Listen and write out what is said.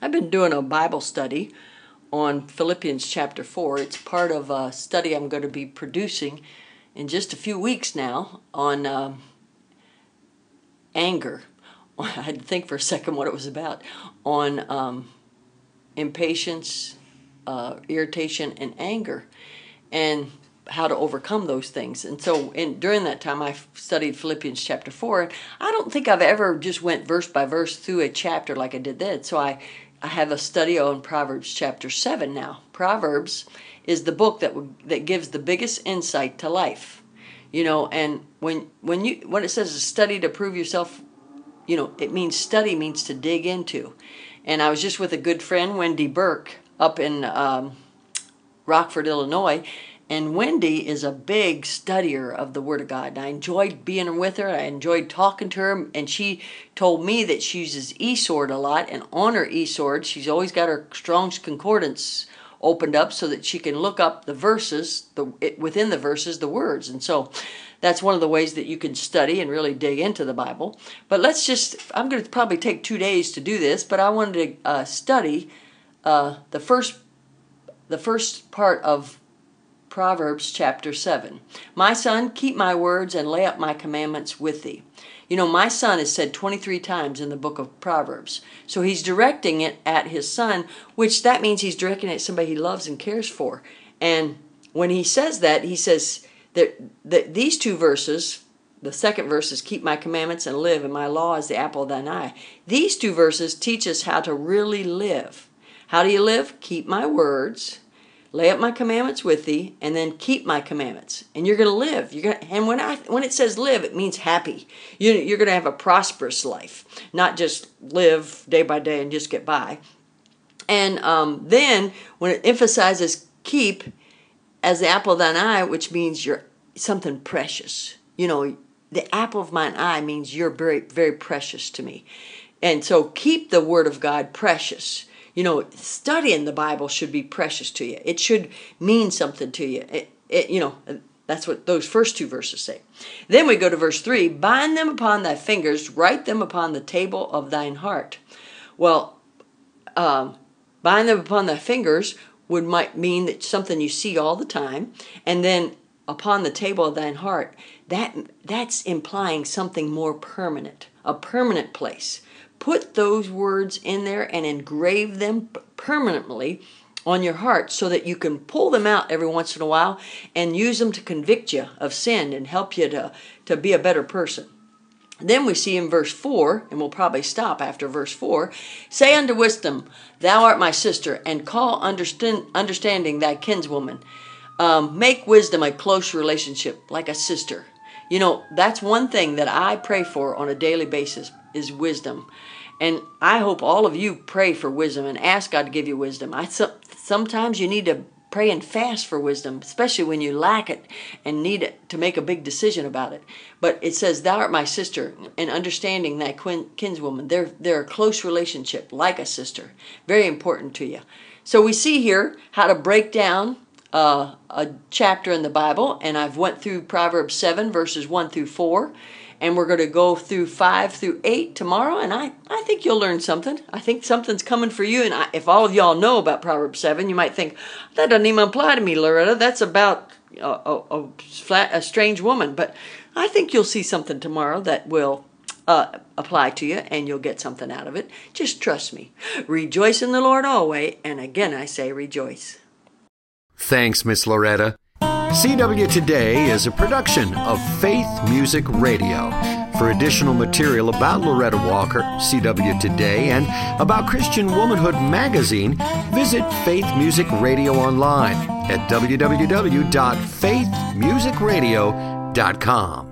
I've been doing a Bible study on Philippians chapter 4. It's part of a study I'm going to be producing in just a few weeks now on anger. I had to think for a second what it was about. On impatience, irritation, and anger, and how to overcome those things. And so during that time, I studied Philippians chapter 4. And I don't think I've ever just went verse by verse through a chapter like I did that. So I have a study on Proverbs chapter 7 now. Proverbs is the book that gives the biggest insight to life. You know, and when it says study to prove yourself, you know, it means study means to dig into. And I was just with a good friend, Wendy Burke, up in Rockford, Illinois. And Wendy is a big studier of the Word of God. And I enjoyed being with her. I enjoyed talking to her. And she told me that she uses e-sword a lot. And on her e-sword, she's always got her Strong's Concordance opened up so that she can look up the verses, within the verses, the words. And so that's one of the ways that you can study and really dig into the Bible. But I'm going to probably take 2 days to do this, but I wanted to study the first part of Proverbs chapter 7. My son, keep my words and lay up my commandments with thee. You know, my son is said 23 times in the book of Proverbs. So he's directing it at his son, which that means he's directing it at somebody he loves and cares for. And when he says that, he says that these two verses, the second verse is keep my commandments and live, and my law is the apple of thine eye. These two verses teach us how to really live. How do you live? Keep my words, lay up my commandments with thee, and then keep my commandments. And you're going to live. And when it says live, it means happy. You're going to have a prosperous life, not just live day by day and just get by. And then when it emphasizes keep as the apple of thine eye, which means you're something precious. You know, the apple of mine eye means you're very, very precious to me. And so keep the Word of God precious. You know, studying the Bible should be precious to you. It should mean something to you. That's what those first two verses say. Then we go to verse 3. Bind them upon thy fingers, write them upon the table of thine heart. Well, bind them upon thy fingers might mean that something you see all the time. And then upon the table of thine heart, that's implying something more permanent, a permanent place. Put those words in there and engrave them permanently on your heart so that you can pull them out every once in a while and use them to convict you of sin and help you to be a better person. Then we see in verse 4, and we'll probably stop after verse 4, say unto wisdom, thou art my sister, and call understanding thy kinswoman. Make wisdom a close relationship, like a sister. You know, that's one thing that I pray for on a daily basis is wisdom. And I hope all of you pray for wisdom and ask God to give you wisdom. Sometimes you need to pray and fast for wisdom, especially when you lack it and need it to make a big decision about it. But it says, thou art my sister, and understanding thy kinswoman. They're a close relationship, like a sister. Very important to you. So we see here how to break down a chapter in the Bible, and I've went through Proverbs 7, verses 1 through 4, and we're going to go through 5 through 8 tomorrow, and I think you'll learn something. I think something's coming for you, and if all of y'all know about Proverbs 7, you might think, that doesn't even apply to me, Loretta. That's about a strange woman, but I think you'll see something tomorrow that will apply to you, and you'll get something out of it. Just trust me. Rejoice in the Lord always, and again I say rejoice. Thanks, Miss Loretta. CW Today is a production of Faith Music Radio. For additional material about Loretta Walker, CW Today, and about Christian Womanhood Magazine, visit Faith Music Radio online at www.faithmusicradio.com.